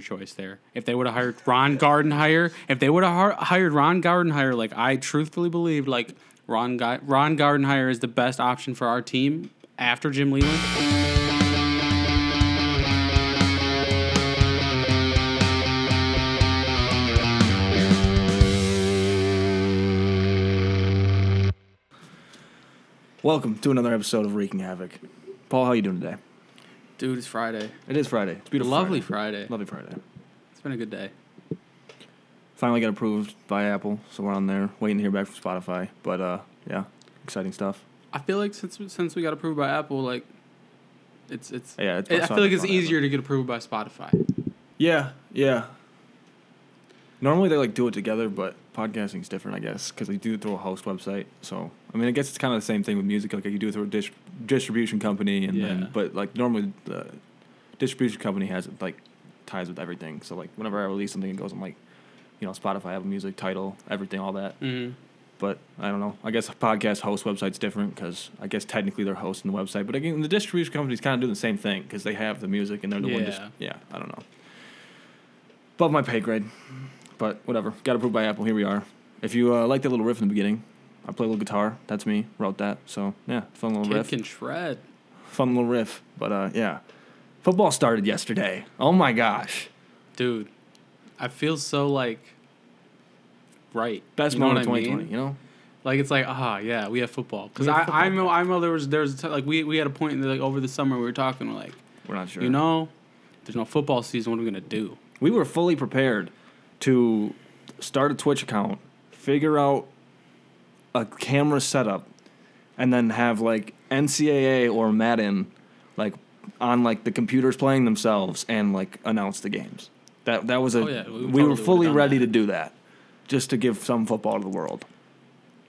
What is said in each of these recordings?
choice there. If they would have hired Ron Gardenhire, like I truthfully believed, like Ron Gardenhire is the best option for our team after Jim Leland. Welcome to another episode of Wreaking Havoc. Paul, how are you doing today? Dude, it's Friday. It is Friday. It's a beautiful lovely Friday. Lovely Friday. It's been a good day. Finally got approved by Apple, so we're on there, waiting to hear back from Spotify. But, yeah, exciting stuff. I feel like since we got approved by Apple, like, it's yeah, I feel like it's easier to get approved by Spotify. Yeah. Normally they, like, do it together, but podcasting's different, I guess, because they do it through a host website. So, I mean, I guess it's kind of the same thing with music. Like, you do it through a distribution company, and then, but, like, normally the distribution company has, like, ties with everything. So, like, whenever I release something, it goes on, like, you know, Spotify, Apple Music, Tidal, everything, all that. Mm-hmm. But, I don't know. I guess a podcast host website's different, because I guess technically they're hosting the website. But, again, the distribution companies kind of do the same thing, because they have the music, and they're the one just, I don't know. Above my pay grade. But whatever, got approved by Apple. Here we are. If you like that little riff in the beginning, I play a little guitar. That's me. Wrote that. So yeah, fun little riff. Kid can shred. Fun little riff. But yeah, football started yesterday. Oh my gosh, dude, I feel so like right. Best moment of 2020. You know, like it's like yeah, we have football because I know there was like we had a point in the, like over the summer we were talking we're not sure. You know, there's no football season. What are we gonna do? We were fully prepared to start a Twitch account, figure out a camera setup, and then have like NCAA or Madden like on like the computers playing themselves and like announce the games. That was we were fully ready to do that, just to give some football to the world.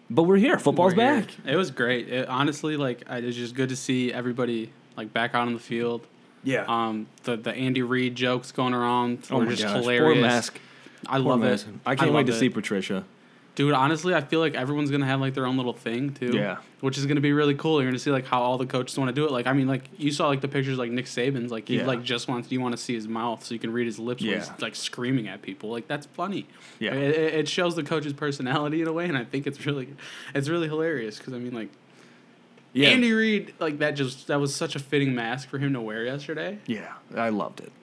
But we're here. Football's back. It was great. Honestly, like it was just good to see everybody like back out on the field. Yeah. The Andy Reid jokes going around were just hilarious. Poor Mask. I love it. I can't wait to see Patricia. Dude, honestly, I feel like everyone's going to have, like, their own little thing, too. Yeah. Which is going to be really cool. You're going to see, like, how all the coaches want to do it. Like, I mean, like, you saw, like, the pictures, like, Nick Saban's. Like, he, like, just wants, you want to see his mouth so you can read his lips when he's, like, screaming at people. Like, that's funny. Yeah. It shows the coach's personality in a way, and I think it's really hilarious because, I mean, like, Andy Reid, like, that was such a fitting mask for him to wear yesterday. Yeah. I loved it.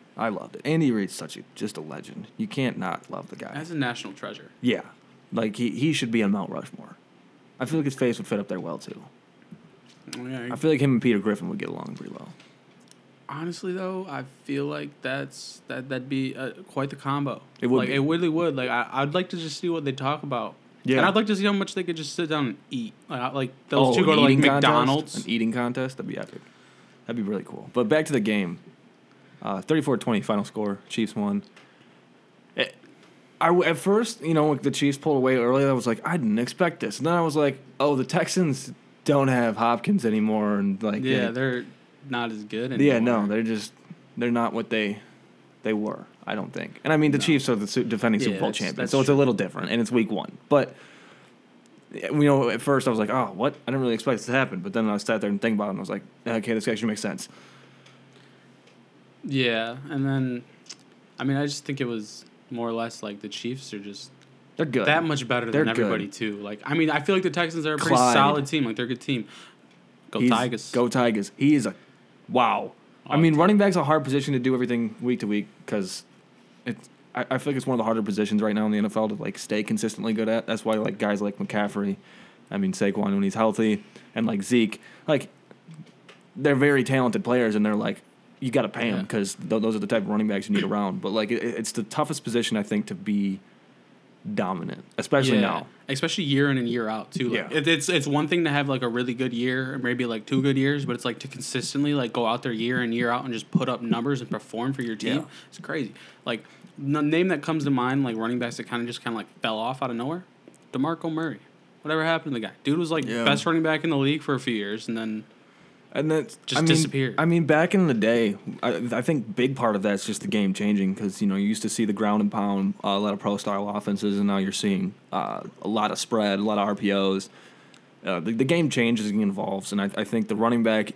Andy Reid's just a legend. You can't not love the guy. That's a national treasure. Yeah. Like, he should be on Mount Rushmore. I feel like his face would fit up there well, too. Yeah. I feel like him and Peter Griffin would get along pretty well. Honestly, though, I feel like that'd be quite the combo. It would be. It really would. Like, I'd like to just see what they talk about. Yeah. And I'd like to see how much they could just sit down and eat. Like those two go to, like, McDonald's. An eating contest? That'd be epic. That'd be really cool. But back to the game. 34-20 final score. Chiefs won. At first, you know, like the Chiefs pulled away early. I was like, I didn't expect this. And then I was like, oh, the Texans don't have Hopkins anymore, and like they're not as good anymore. Yeah, no, they're not what they were. I don't think. And I mean, the Chiefs are the defending Super Bowl champions, so it's a little different, and it's week one. But you know, at first I was like, oh, what? I didn't really expect this to happen. But then I sat there and think about it, and I was like, okay, this actually makes sense. Yeah, and then, I mean, I just think it was more or less like the Chiefs are just they're good that much better than everybody too. Like, I mean, I feel like the Texans are a pretty solid team. Like, they're a good team. Go Tigers! He is a wow. I mean, running back's a hard position to do everything week to week because I feel like it's one of the harder positions right now in the NFL to like stay consistently good at. That's why like guys like McCaffrey, I mean Saquon when he's healthy, and like Zeke, like they're very talented players, and they're like. You got to pay them because those are the type of running backs you need around. But, like, it's the toughest position, I think, to be dominant, especially now. Especially year in and year out, too. Like, it's one thing to have, like, a really good year, maybe, like, 2 good years, but it's, like, to consistently, like, go out there year in, year out and just put up numbers and perform for your team. Yeah. It's crazy. Like, the name that comes to mind, like, running backs that kind of fell off out of nowhere, DeMarco Murray. Whatever happened to the guy? Dude was, like, best running back in the league for a few years, and then... And that just disappeared. I mean, back in the day, I think big part of that's just the game changing because, you know, you used to see the ground and pound, a lot of pro-style offenses, and now you're seeing a lot of spread, a lot of RPOs. The game changes and evolves, and I think the running back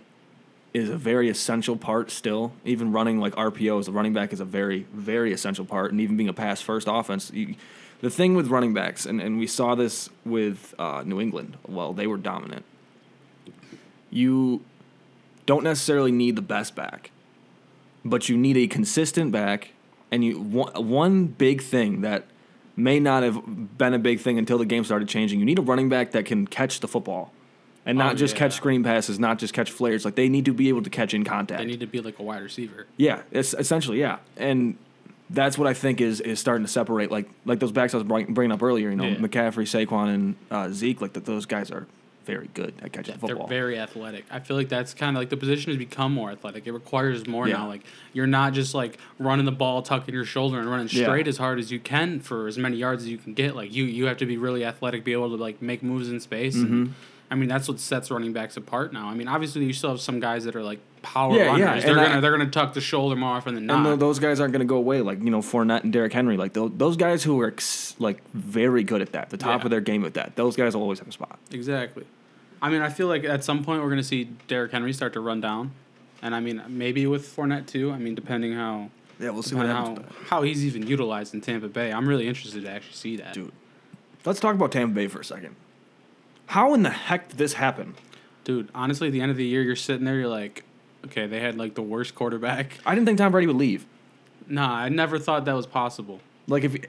is a very essential part still. Even running like RPOs, the running back is a very, very essential part. And even being a pass-first offense, the thing with running backs, and we saw this with New England, well, they were dominant. You don't necessarily need the best back, but you need a consistent back. And you one big thing that may not have been a big thing until the game started changing, you need a running back that can catch the football. And not just catch screen passes, not just catch flares. Like, they need to be able to catch in contact. They need to be like a wide receiver. Yeah, it's essentially, yeah. And that's what I think is starting to separate. Like those backs I was bringing up earlier, you know, McCaffrey, Saquon, and Zeke, like, those guys are very good at catching the football. They're very athletic. I feel like that's kind of like the position has become more athletic. It requires more now. Like, you're not just, like, running the ball, tucking your shoulder, and running straight as hard as you can for as many yards as you can get. Like, you have to be really athletic, be able to, like, make moves in space. Mm-hmm. And, I mean, that's what sets running backs apart now. I mean, obviously, you still have some guys that are like power runners. Yeah. They're gonna tuck the shoulder more often than not. And those guys aren't gonna go away. Like, you know, Fournette and Derrick Henry, like those guys who are like very good at that, the top of their game at that. Those guys will always have a spot. Exactly. I mean, I feel like at some point we're gonna see Derrick Henry start to run down, and I mean, maybe with Fournette too. I mean, depending how we'll see what happens. How he's even utilized in Tampa Bay. I'm really interested to actually see that. Dude, let's talk about Tampa Bay for a second. How in the heck did this happen? Dude, honestly, at the end of the year, you're sitting there, you're like, okay, they had, like, the worst quarterback. I didn't think Tom Brady would leave. Nah, I never thought that was possible. Like,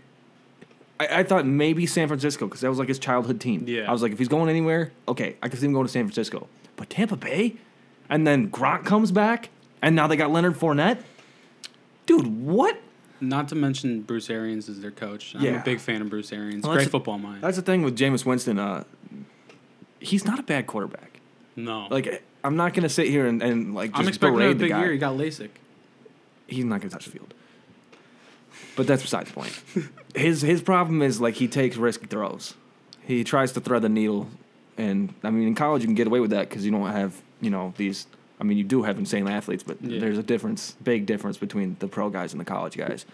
I thought maybe San Francisco, because that was, like, his childhood team. Yeah. I was like, if he's going anywhere, okay, I can see him going to San Francisco. But Tampa Bay? And then Gronk comes back, and now they got Leonard Fournette? Dude, what? Not to mention Bruce Arians is their coach. I'm a big fan of Bruce Arians. Well, great football mind. That's the thing with Jameis Winston, he's not a bad quarterback. No. Like, I'm not going to sit here and like, just I'm expecting a big year. He got LASIK. He's not going to touch the field. But that's beside the point. His problem is, like, he takes risky throws. He tries to thread the needle. And, I mean, in college you can get away with that because you don't have, you know, these... I mean, you do have insane athletes, but there's a difference, big difference between the pro guys and the college guys.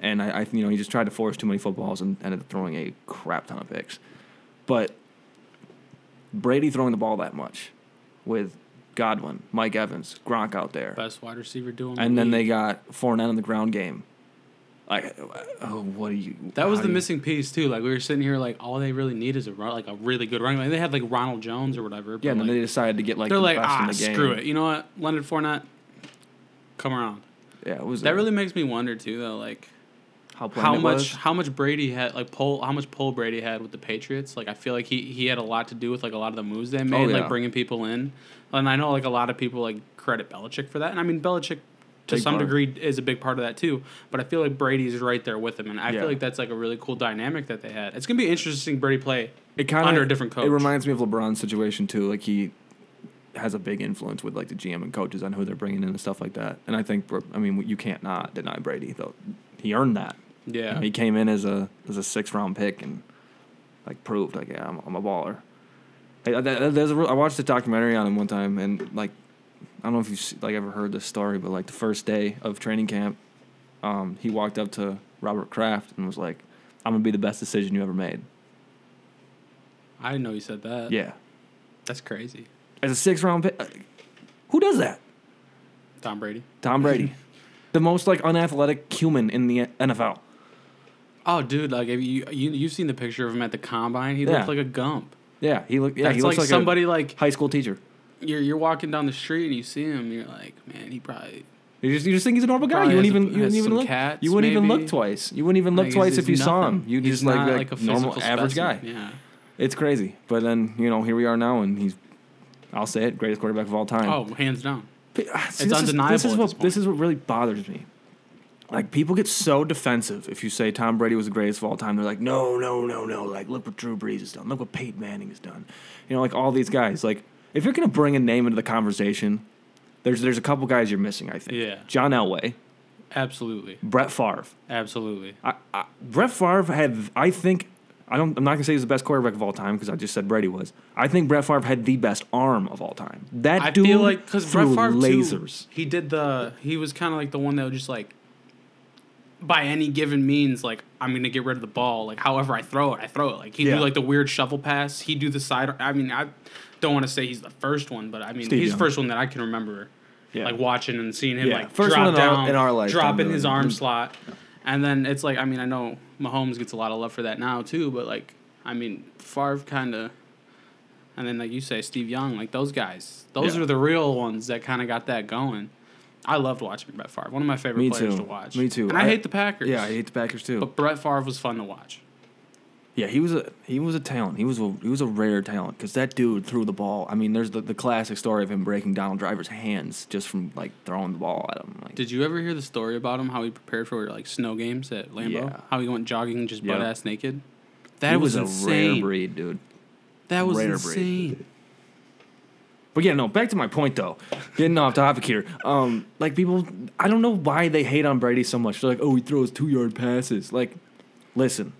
And, I you know, he just tried to force too many footballs and ended up throwing a crap ton of picks. But... Brady throwing the ball that much with Godwin, Mike Evans, Gronk out there. Best wide receiver doing that. And then they got Fournette on the ground game. Like, oh, what do you... That was the missing piece, too. Like, we were sitting here, like, all they really need is a really good running back. They had, like, Ronald Jones or whatever. Yeah, and then they decided to get, like, the best in the game. They're like, screw it. You know what? Leonard Fournette, come around. Yeah, it was... That really makes me wonder, too, though, like... How much Brady had how much pull Brady had with the Patriots? Like, I feel like he had a lot to do with, like, a lot of the moves they made, like bringing people in. And I know, like, a lot of people, like, credit Belichick for that. And I mean, Belichick to some degree is a big part of that too. But I feel like Brady's right there with him, and I feel like that's, like, a really cool dynamic that they had. It's gonna be interesting Brady play under a different coach. It reminds me of LeBron's situation too. Like, he has a big influence with, like, the GM and coaches on who they're bringing in and stuff like that. And I think, I mean, you can't not deny Brady though. He earned that. Yeah, you know, he came in as a 6th round pick and, like, proved, like, yeah, I'm a baller. I watched a documentary on him one time, and, like, I don't know if you've, like, ever heard this story, but, like, the first day of training camp, he walked up to Robert Kraft and was like, "I'm gonna be the best decision you ever made." I didn't know he said that. Yeah, that's crazy. As a 6th round pick, who does that? Tom Brady. Tom Brady. The most, like, unathletic human in the NFL. Oh, dude! Like, you've seen the picture of him at the combine. He looked like a gump. Yeah, he looked. Yeah, he looks like somebody, like, high school teacher. You're walking down the street and you see him. And you're like, man, he probably. You just think he's a normal guy. You wouldn't even look twice. You wouldn't even look twice if you saw him. You just like a normal average guy. Yeah, it's crazy. But then, you know, here we are now, and he's, I'll say it, greatest quarterback of all time. Oh, hands down. See, it's undeniable. This is what really bothers me. Like, people get so defensive if you say Tom Brady was the greatest of all time. They're like, no. Like, look what Drew Brees has done. Look what Peyton Manning has done. You know, like, all these guys. Like, if you're gonna bring a name into the conversation, there's a couple guys you're missing, I think. Yeah. John Elway. Absolutely. Brett Favre. Absolutely. Brett Favre had, I think, I'm not going to say he's the best quarterback of all time because I just said Brady was. I think Brett Favre had the best arm of all time. That dude threw lasers. He did he was kind of like the one that would just, like, by any given means, like, I'm going to get rid of the ball. Like, however I throw it, I throw it. Like, he do, like, the weird shovel pass. He do the side. I mean, I don't want to say he's the first one, but, I mean, he's the first one that I can remember. like watching and seeing him like first drop down, in our dropping his arm slot. And then it's like, I mean, I know Mahomes gets a lot of love for that now too, but like, I mean, Favre kind of, and then like you say, Steve Young, like those guys, those are the real ones that kind of got that going. I loved watching Brett Favre. One of my favorite players to watch. Me too. And I hate the Packers. Yeah, I hate the Packers too. But Brett Favre was fun to watch. Yeah, he was a talent. He was a rare talent because that dude threw the ball. I mean, there's the classic story of him breaking Donald Driver's hands just from like throwing the ball at him. Like, did you ever hear the story about him? How he prepared for like snow games at Lambeau? Yeah. How he went jogging just butt ass naked. That was insane. A rare breed, dude. That was rare insane. Breed. But yeah, no. Back to my point though. Getting off topic here. Like people, I don't know why they hate on Brady so much. They're like, oh, he throws 2-yard passes. Like, listen.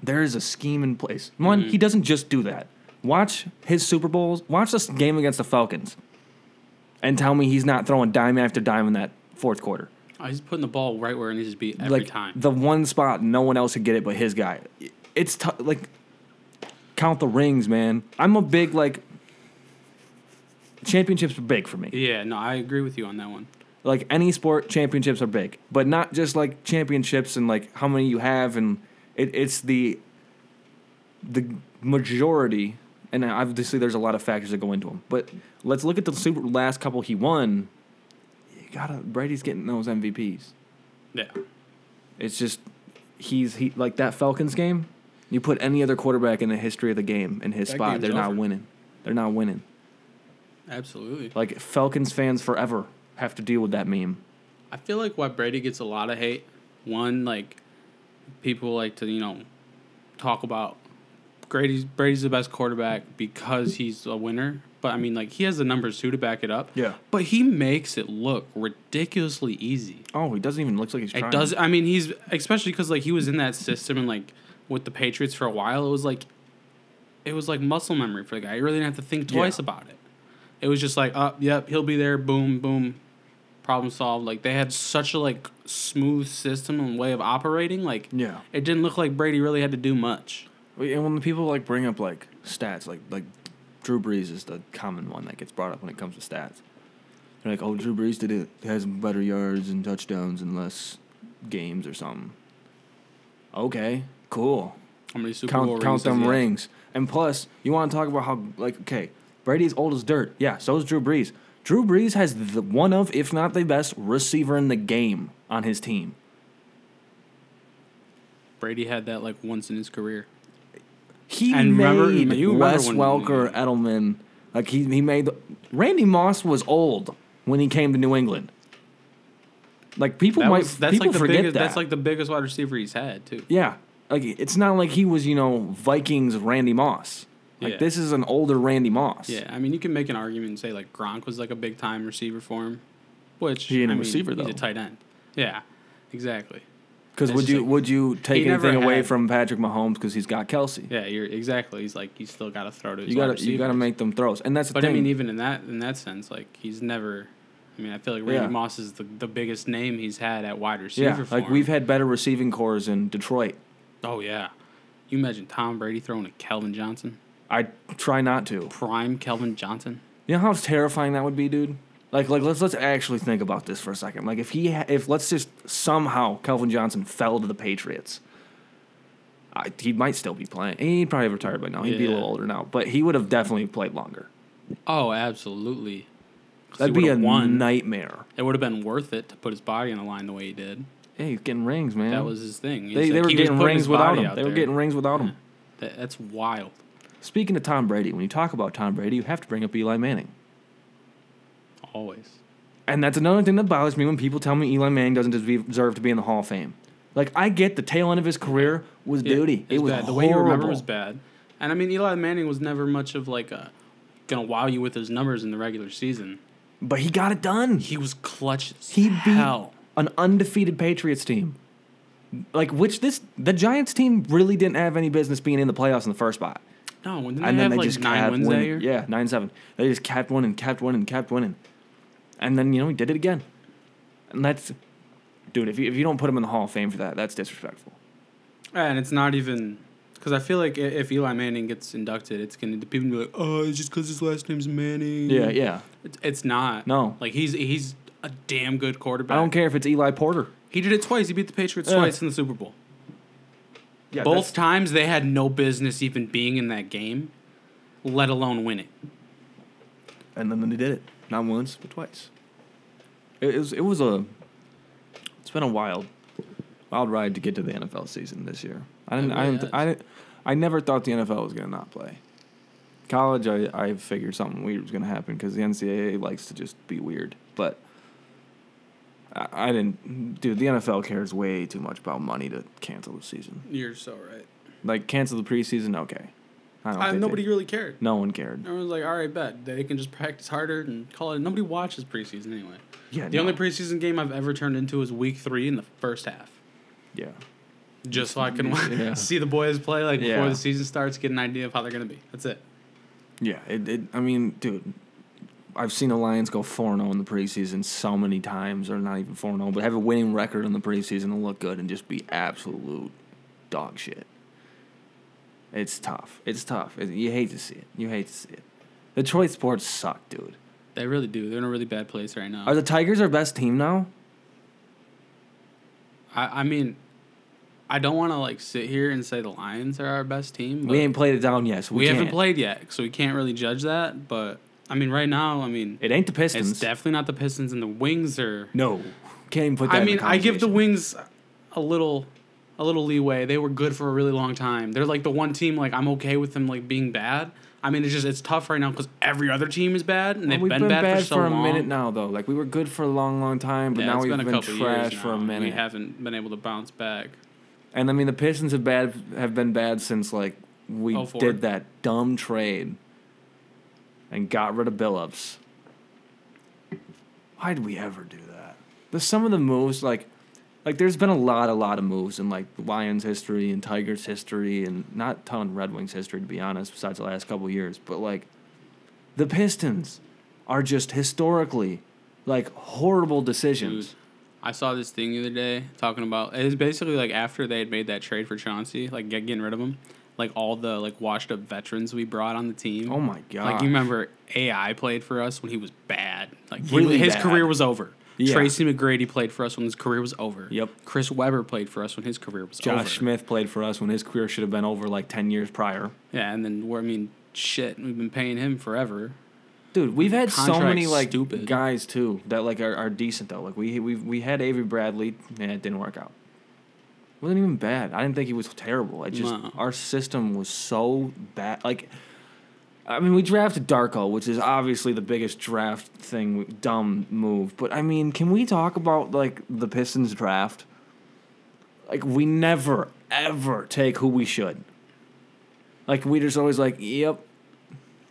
There is a scheme in place. One, he doesn't just do that. Watch his Super Bowls. Watch this game against the Falcons. And tell me he's not throwing dime after dime in that fourth quarter. Oh, he's putting the ball right where it needs to be every time. The one spot no one else could get it but his guy. It's like, count the rings, man. I'm a big, like, championships are big for me. Yeah, no, I agree with you on that one. Like, any sport, championships are big. But not just, like, championships and, like, how many you have and... It's the majority, and obviously there's a lot of factors that go into them. But let's look at the last couple he won. Brady's getting those MVPs. Yeah, it's just he like that Falcons game. You put any other quarterback in the history of the game in his spot, they're not winning. They're not winning. Absolutely. Like Falcons fans forever have to deal with that meme. I feel like why Brady gets a lot of hate. One, like. People like to, you know, talk about Brady's the best quarterback because he's a winner. But, I mean, like, he has the numbers, too, to back it up. Yeah. But he makes it look ridiculously easy. Oh, he doesn't even look like he's trying. It does. I mean, he's – especially because, like, he was in that system and, like, with the Patriots for a while. It was like muscle memory for the guy. You really didn't have to think twice about it. It was just like, yep, he'll be there, boom, boom, problem solved. Like, they had such a, like – smooth system and way of operating, like it didn't look like Brady really had to do much. And when people like bring up like stats, like Drew Brees is the common one that gets brought up when it comes to stats. They're like, oh, Drew Brees did it. He has better yards and touchdowns and less games or something. Okay, cool. How many Super Bowl rings? Count them rings. And plus, you want to talk about how like okay, Brady's old as dirt. Yeah, so is Drew Brees. Drew Brees has one of, if not the best, receiver in the game on his team. Brady had that like once in his career. Wes Welker, Edelman. Like he made Randy Moss was old when he came to New England. Like that's like the biggest wide receiver he's had too. Yeah, like it's not like he was Vikings Randy Moss. Like this is an older Randy Moss. Yeah, I mean you can make an argument and say like Gronk was like a big time receiver for him, which he ain't a receiver though. He's a tight end. Yeah, exactly. Because would you take anything away from Patrick Mahomes because he's got Kelsey? Yeah, you're exactly. He's like he's still got to throw to his wide receivers. You got to make them throws, and that's the thing. But I mean, even in that sense, like he's never. I mean, I feel like Randy Moss is the biggest name he's had at wide receiver. Yeah, like we've had better receiving cores in Detroit. Oh yeah, you imagine Tom Brady throwing to Calvin Johnson? I try not to. Prime Calvin Johnson. You know how terrifying that would be, dude. Like let's actually think about this for a second. Like if let's just somehow Calvin Johnson fell to the Patriots, he might still be playing. He'd probably have retired by now. He'd be a little older now, but he would have definitely played longer. Oh, absolutely. That'd be a nightmare. It would have been worth it to put his body on the line the way he did. Yeah, he's getting rings, man. That was his thing. They were getting rings without him. They were getting rings without him. That's wild. Speaking of Tom Brady, when you talk about Tom Brady, you have to bring up Eli Manning. Always. And that's another thing that bothers me when people tell me Eli Manning doesn't deserve to be in the Hall of Fame. Like, I get the tail end of his career was duty. It was bad. Horrible. The way you remember was bad. And, I mean, Eli Manning was never much of, like, going to wow you with his numbers in the regular season. But he got it done. He was clutch as hell. He beat an undefeated Patriots team. Like, the Giants team really didn't have any business being in the playoffs in the first spot. No, and then they like just 9 wins that year? Yeah, 9-7. They just kept winning, kept winning, kept winning. And then, he did it again. And that's... Dude, if you don't put him in the Hall of Fame for that, that's disrespectful. And it's not even... Because I feel like if Eli Manning gets inducted, it's going to people be like, oh, it's just because his last name's Manning. Yeah, yeah. It's not. No. Like, he's a damn good quarterback. I don't care if it's Eli Porter. He did it twice. He beat the Patriots twice in the Super Bowl. Yeah, both times they had no business even being in that game, let alone win it. And then they did it. Not once, but twice. It's been a wild ride to get to the NFL season this year. I never thought the NFL was going to not play. College, I figured something weird was going to happen because the NCAA likes to just be weird. But I didn't... Dude, the NFL cares way too much about money to cancel the season. You're so right. Like, cancel the preseason, okay. Nobody really cared. No one cared. Everyone was like, all right, bet. They can just practice harder and call it. Nobody watches preseason anyway. Yeah. The only preseason game I've ever turned into is week 3 in the first half. Yeah. Just so I can see the boys play before the season starts, get an idea of how they're going to be. That's it. Yeah. I mean, dude, I've seen the Lions go 4-0 in the preseason so many times, or not even 4-0, but have a winning record in the preseason and look good and just be absolute dog shit. It's tough. You hate to see it. Detroit sports suck, dude. They really do. They're in a really bad place right now. Are the Tigers our best team now? I mean, I don't want to sit here and say the Lions are our best team. We ain't played it down yet, so we haven't played yet, so we can't really judge that. But I mean, right now, it ain't the Pistons. It's definitely not the Pistons, and the Wings are no. Can't even put that. I mean, I give the Wings a little leeway. They were good for a really long time. They're the one team I'm okay with them being bad. I mean, it's tough right now because every other team is bad, and they've been bad for so long. We've been bad for a minute now, though. We were good for a long time, but now we've been trash for a minute. We haven't been able to bounce back. And, I mean, the Pistons have been bad since, we did that dumb trade and got rid of Billups. Why did we ever do that? Some of the moves, there's been a lot of moves in, Lions history and Tigers history and not a ton of Red Wings history, to be honest, besides the last couple of years. But, the Pistons are just historically, horrible decisions. Dude, I saw this thing the other day talking about... It was basically, after they had made that trade for Chauncey, getting rid of him, all the, washed-up veterans we brought on the team. Oh, my God. You remember AI played for us when he was bad. His career was over. Yeah. Tracy McGrady played for us when his career was over. Yep. Chris Webber played for us when his career was over. Josh Smith played for us when his career should have been over 10 years prior. Yeah, and then, we've been paying him forever. Dude, we've had so many, stupid guys, too, that, are decent, though. We had Avery Bradley, and it didn't work out. It wasn't even bad. I didn't think he was terrible. Our system was so bad. I mean, we drafted Darko, which is obviously the biggest draft thing, dumb move. But, I mean, can we talk about, the Pistons draft? We never, ever take who we should. We just always yep,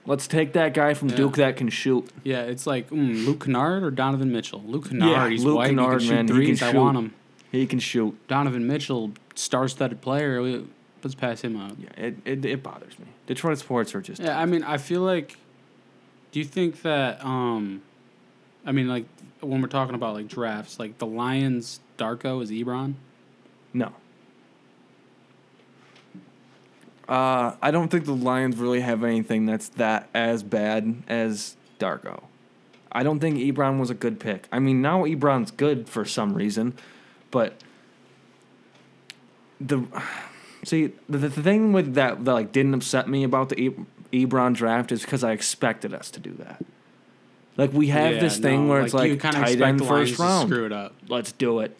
let's take that guy from Duke that can shoot. Yeah, it's Luke Kennard or Donovan Mitchell? Luke Kennard, he's Luke white, Kennard, he can shoot threes, I want him. He can shoot. Donovan Mitchell, star-studded player, let's pass him out. Yeah, it bothers me. Detroit sports are just... Yeah, I mean, I feel like... Do you think that... I mean, when we're talking about, drafts, the Lions' Darko is Ebron? No. I don't think the Lions really have anything that's as bad as Darko. I don't think Ebron was a good pick. I mean, now Ebron's good for some reason, but... See, the thing with that didn't upset me about the Ebron draft is because I expected us to do that. We have this thing where it's tight end first round. Screw it up. Let's do it.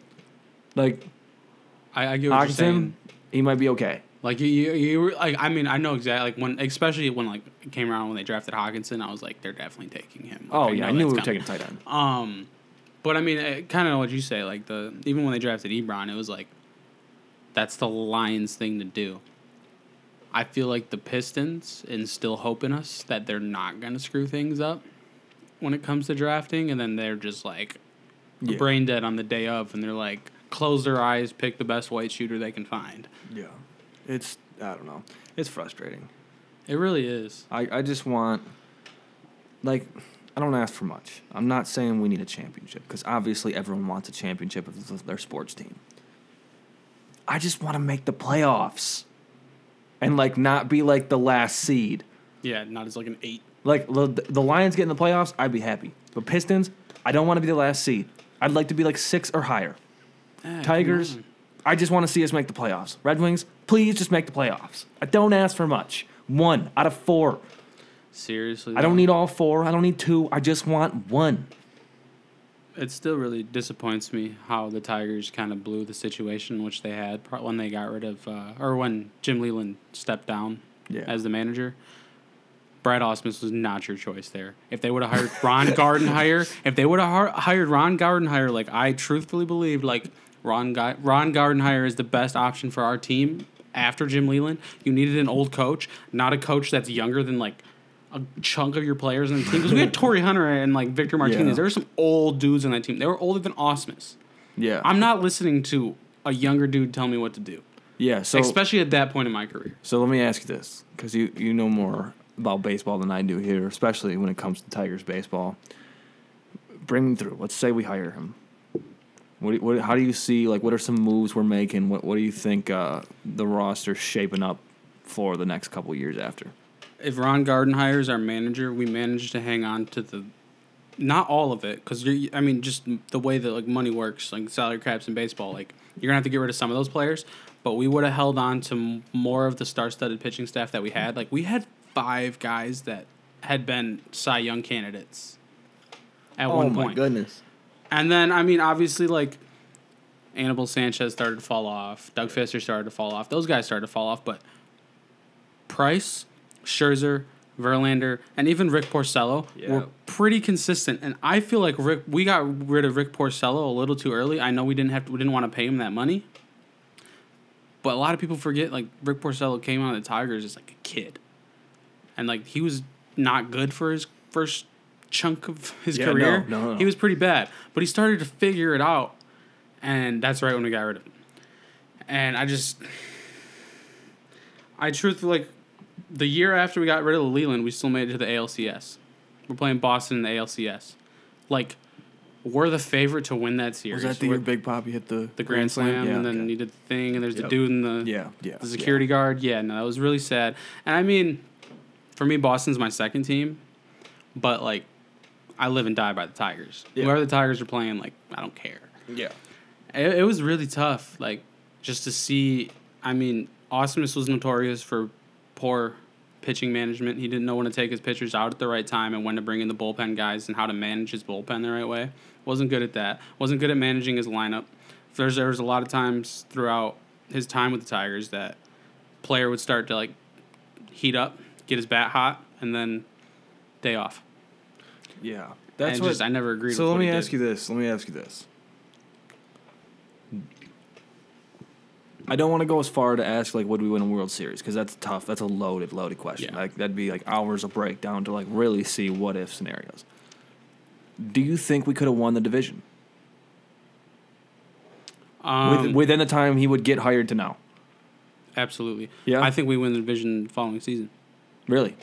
I get what Oxen, you're saying. He might be okay. I mean, I know exactly. Especially when it came around when they drafted Hawkinson, I was they're definitely taking him. I knew we were taking tight end. But I mean, kind of what you say. Even when they drafted Ebron, it was that's the Lions thing to do. I feel like the Pistons instill hope in us that they're not going to screw things up when it comes to drafting, and then they're just brain dead on the day of, and they're close their eyes, pick the best white shooter they can find. Yeah. I don't know. It's frustrating. It really is. I just want, I don't ask for much. I'm not saying we need a championship, because obviously everyone wants a championship of their sports team. I just want to make the playoffs. and like not be like the last seed. Yeah, not as like an 8. Like the Lions get in the playoffs, I'd be happy. But Pistons, I don't want to be the last seed. I'd like to be like 6 or higher. Tigers, I just want to see us make the playoffs. Red Wings, please just make the playoffs. I don't ask for much. 1 out of 4. Seriously? I don't need all 4. I don't need 2. I just want 1. It still really disappoints me how the Tigers kind of blew the situation which they had when they got rid of, or when Jim Leland stepped down as the manager. Brad Ausmus was not your choice there. If they would have hired Ron Gardenhire, like I truthfully believed, like Ron Gardenhire is the best option for our team after Jim Leland. You needed an old coach, not a coach that's younger than like a chunk of your players on the team. Because we had Torrey Hunter and like Victor Martinez. Yeah. There were some old dudes on that team. They were older than Ausmus. Yeah. I'm not listening to a younger dude tell me what to do. Yeah. So especially at that point in my career. So let me ask you this, because you know more about baseball than I do here, especially when it comes to Tigers baseball. Bring him through. Let's say we hire him. How do you see, like, what are some moves we're making? What do you think the roster's shaping up for the next couple years after? If Ron Gardenhire is our manager, we manage to hang on to the, not all of it, because just the way that like money works, like salary caps in baseball, like you're gonna have to get rid of some of those players, but we would have held on to more of the star-studded pitching staff that we had. Like we had 5 guys that had been Cy Young candidates at one point. Oh, my goodness. And then, obviously, like, Anibal Sanchez started to fall off. Doug Fister started to fall off. Those guys started to fall off. But Price, Scherzer, Verlander, and even Rick Porcello were pretty consistent. And I feel like we got rid of Rick Porcello a little too early. I know we didn't want to pay him that money. But a lot of people forget, like, Rick Porcello came out of the Tigers as, like, a kid. And, like, he was not good for his first chunk of his career. No. He was pretty bad. But he started to figure it out, and that's right when we got rid of him. And I truthfully, like, the year after we got rid of Leland, we still made it to the ALCS. We're playing Boston in the ALCS. Like, we're the favorite to win that series. Was that the year Big Papi hit the Grand Slam? Yeah, and then he did the thing, and there's the dude in the security guard. Yeah, no, that was really sad. And, for me, Boston's my second team, but, like, I live and die by the Tigers. Yeah. Whoever the Tigers are playing, like, I don't care. Yeah. It was really tough, like, just to see. Ausmus was notorious for poor pitching management. He didn't know when to take his pitchers out at the right time and when to bring in the bullpen guys and how to manage his bullpen the right way. Wasn't good at that. Wasn't good at managing his lineup. There was a lot of times throughout his time with the Tigers that player would start to, like, heat up, get his bat hot, and then day off. Yeah. That's what I never agreed with. So Let me ask you this. I don't want to go as far to ask, like, would we win a World Series? Because that's tough. That's a loaded question. Yeah. Like, that'd be, like, hours of breakdown to, like, really see what-if scenarios. Do you think we could have won the division? Within the time he would get hired to now. Absolutely. Yeah? I think we win the division the following season. Really.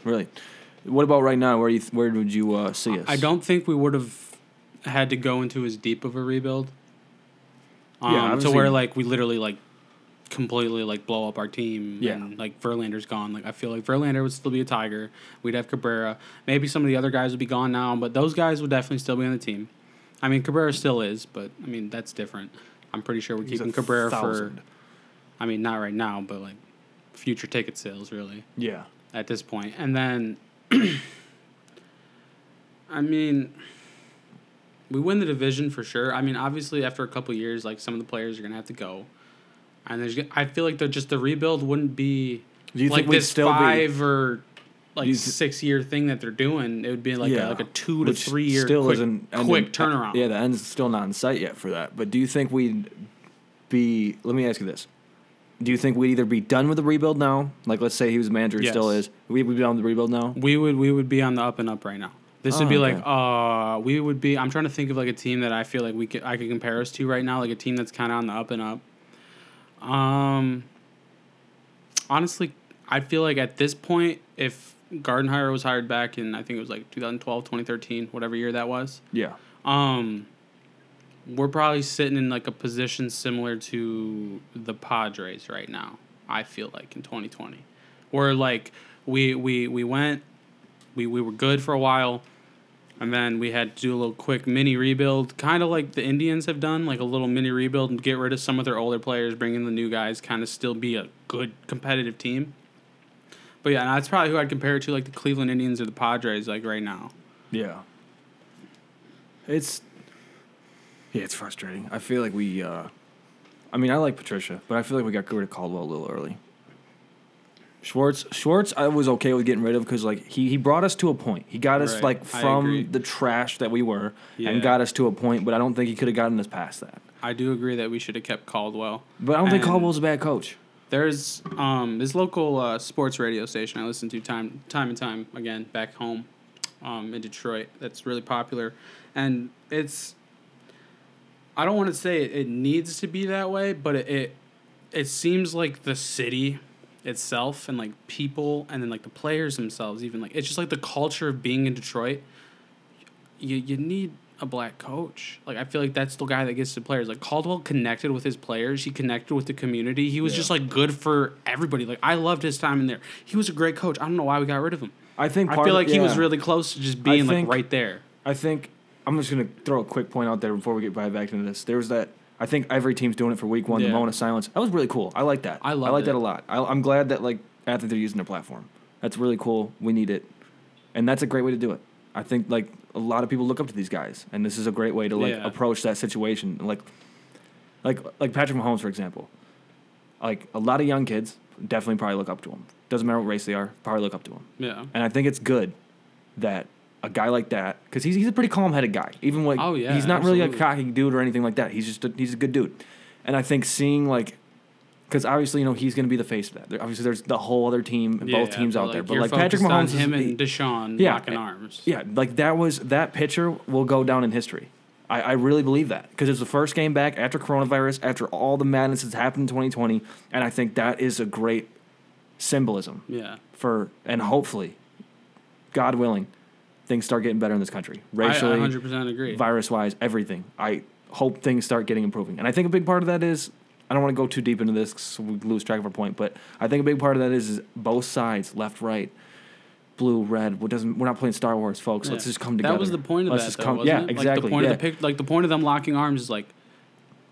What about right now? Where would you see us? I don't think we would have had to go into as deep of a rebuild. To where like we literally like completely like blow up our team. Yeah. And like Verlander's gone. Like I feel like Verlander would still be a Tiger. We'd have Cabrera. Maybe some of the other guys would be gone now, but those guys would definitely still be on the team. Cabrera still is, but that's different. I'm pretty sure we're keeping Cabrera 1,000. Not right now, but like future ticket sales really. Yeah. At this point. And then, we win the division for sure. Obviously, after a couple of years, like, some of the players are going to have to go. And I feel like the rebuild wouldn't be like this 6-year thing that they're doing. It would be like a 2 to 3 year quick turnaround. Yeah, the end is still not in sight yet for that. But do you think we'd be – let me ask you this. Do you think we'd either be done with the rebuild now? Like, let's say he was manager, he still is. We would be on the rebuild now? We would be on the up and up right now. This would be okay. We would be, I'm trying to think of like a team that I feel like I could compare us to right now, like a team that's kind of on the up and up. Honestly, I feel like at this point, if Gardenhire was hired back in, I think it was like 2012, 2013, whatever year that was. Yeah. We're probably sitting in, like, a position similar to the Padres right now, I feel like, in 2020. Or like we were good for a while, and then we had to do a little quick mini rebuild, kind of like the Indians have done, like a little mini rebuild and get rid of some of their older players, bring in the new guys, kind of still be a good competitive team. But yeah, that's probably who I'd compare it to, like the Cleveland Indians or the Padres, like right now. Yeah. It's frustrating. I feel like we, I like Patricia, but I feel like we got rid of Caldwell a little early. Schwartz, I was okay with getting rid of because like he brought us to a point. He got us from the trash that we were and got us to a point, but I don't think he could have gotten us past that. I do agree that we should have kept Caldwell, but I don't think Caldwell's a bad coach. There's this local sports radio station I listen to time and time again back home in Detroit that's really popular, and it's, I don't want to say it needs to be that way, but it seems like the city itself and like people and then like the players themselves, even like it's just like the culture of being in Detroit, you need a black coach. Like I feel like that's the guy that gets to players. Like Caldwell connected with his players, he connected with the community, he was just like good for everybody. Like I loved his time in there. He was a great coach. I don't know why we got rid of him. He was really close to just being like right there. I think I'm just going to throw a quick point out there before we get back into this. There was that, I think every team's doing it for week 1, the moment of silence. That was really cool. I like that. I like that a lot. I'm glad that, like, I think they're using their platform. That's really cool. We need it. And that's a great way to do it. I think, like, a lot of people look up to these guys, and this is a great way to, like, approach that situation. Like Patrick Mahomes, for example. Like, a lot of young kids definitely probably look up to him. Doesn't matter what race they are, probably look up to him. Yeah. And I think it's good that a guy like that, because he's a pretty calm-headed guy. Even like he's not really a cocky dude or anything like that. He's just he's a good dude. And I think seeing like, because obviously he's going to be the face of that. Obviously there's the whole other team, both teams out there. But like Patrick Mahomes, him and Deshaun locking arms. Yeah, like that picture will go down in history. I really believe that because it's the first game back after coronavirus, after all the madness that's happened in 2020, and I think that is a great symbolism. Yeah. And hopefully, God willing, things start getting better in this country. Racially, I 100% agree. Virus-wise, everything. I hope things start getting improving. And I think a big part of that is, I don't want to go too deep into this because we lose track of our point, but I think a big part of that is both sides, left, right, blue, red. We're not playing Star Wars, folks. Yeah. Let's just come together. That was the point of wasn't it? Exactly. The point of them locking arms is like,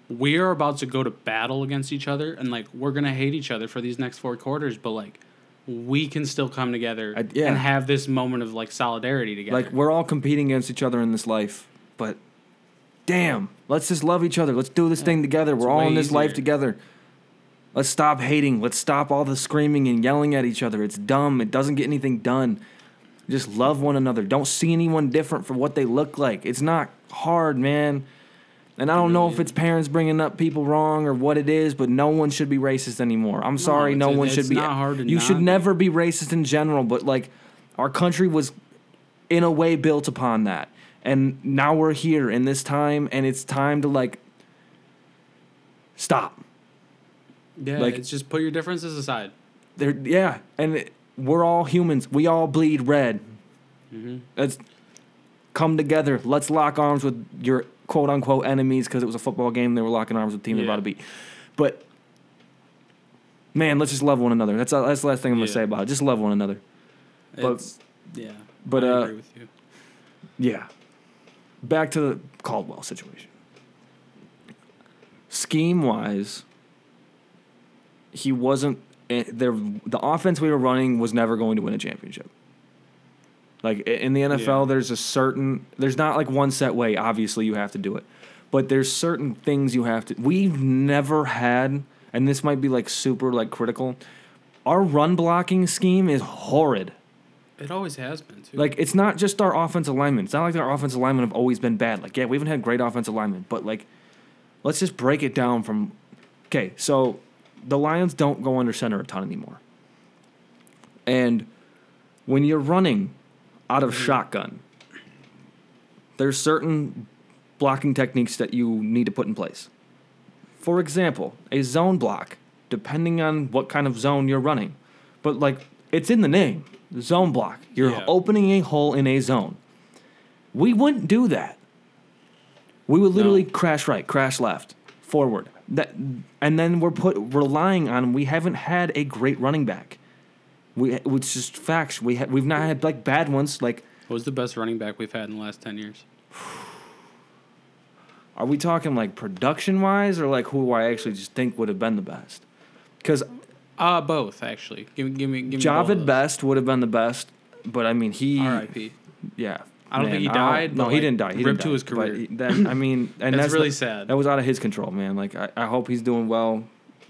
we're about to go to battle against each other, and like we're going to hate each other for these next 4 quarters, but like, we can still come together and have this moment of, like, solidarity together. Like, we're all competing against each other in this life, but damn, let's just love each other. Let's do this thing together. We're all in this life together. Let's stop hating. Let's stop all the screaming and yelling at each other. It's dumb. It doesn't get anything done. Just love one another. Don't see anyone different for what they look like. It's not hard, man. And I don't know if it's parents bringing up people wrong or what it is, but no one should be racist anymore. I'm sorry, no one should be. It's not hard to not. You should never be racist in general, but like our country was in a way built upon that. And now we're here in this time, and it's time to like stop. Yeah, like, it's just put your differences aside. We're all humans. We all bleed red. Mm-hmm. Let's come together. Let's lock arms with your quote-unquote enemies because it was a football game. They were locking arms with the team they're about to beat. But, man, let's just love one another. That's the last thing I'm going to say about it. Just love one another. But I agree with you. Yeah. Back to the Caldwell situation. Scheme-wise, he wasn't – the offense we were running was never going to win a championship. Like, in the NFL, there's a certain... There's not, like, one set way. Obviously, you have to do it. But there's certain things you have to... We've never had... And this might be, like, super, like, critical. Our run-blocking scheme is horrid. It always has been, too. Like, it's not just our offensive linemen. It's not like our offensive linemen have always been bad. Like, yeah, we haven't had great offensive linemen. But, like, let's just break it down from... Okay, so the Lions don't go under center a ton anymore. And when you're running... out of shotgun, there's certain blocking techniques that you need to put in place. For example, a zone block, depending on what kind of zone you're running. But, like, it's in the name, zone block. You're opening a hole in a zone. We wouldn't do that. We would literally crash right, crash left, forward. And then we're relying on we haven't had a great running back. It's just facts. We've not had like bad ones. Like, what was the best running back we've had in the last 10 years? Are we talking like production wise, or like who I actually just think would have been the best? Because both actually. Give me. Javid Best would have been the best, but I mean he. R.I.P. Yeah. I don't think he died. No, he didn't die. He ripped to his career. And that's really sad. That was out of his control, man. Like, I hope he's doing well.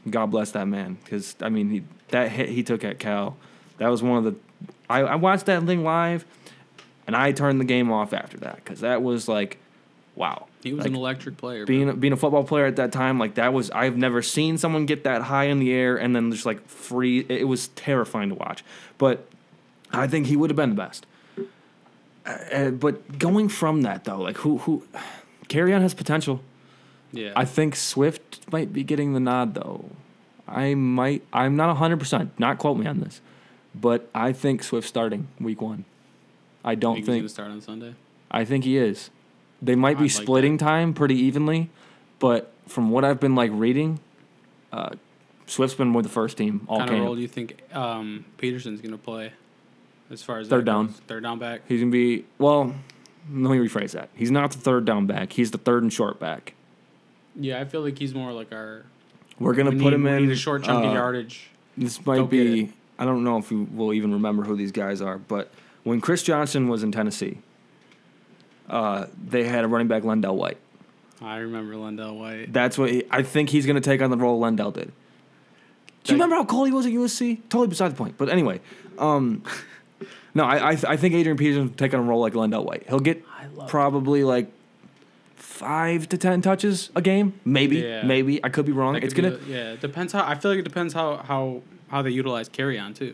God bless that man, because I mean that hit he took at Cal, that was one of the. I watched that thing live, and I turned the game off after that because that was like, wow. He was like, an electric player. Being a football player at that time, like that was, I've never seen someone get that high in the air and then just like free. It was terrifying to watch, but I think he would have been the best. But going from that though, like who, Carrion has potential. Yeah, I think Swift might be getting the nod though. I'm not 100%. Not quote me on this, but I think Swift's starting week one. I don't think he's going to start on Sunday. I think he is. They might be splitting time pretty evenly, but from what I've been like reading, Swift's been with the first team all camp. What kind of role do you think Peterson's going to play? As far as third down. Third down back? He's going to be, well, let me rephrase that. He's not the third down back. He's the third and short back. Yeah, I feel like he's more like our... We're going to put him in... We need a short, chunky yardage. This might be... I don't know if we will even remember who these guys are, but when Chris Johnson was in Tennessee, they had a running back, Lendell White. I remember Lendell White. That's what... I think he's going to take on the role Lendell did. Do you remember how cold he was at USC? Totally beside the point. But anyway... No, I think Adrian Peterson will take on a role like Lendell White. He'll get probably like 5 to 10 touches, a game, maybe, I could be wrong. It's gonna, it depends how. I feel like it depends how they utilize Carrion too,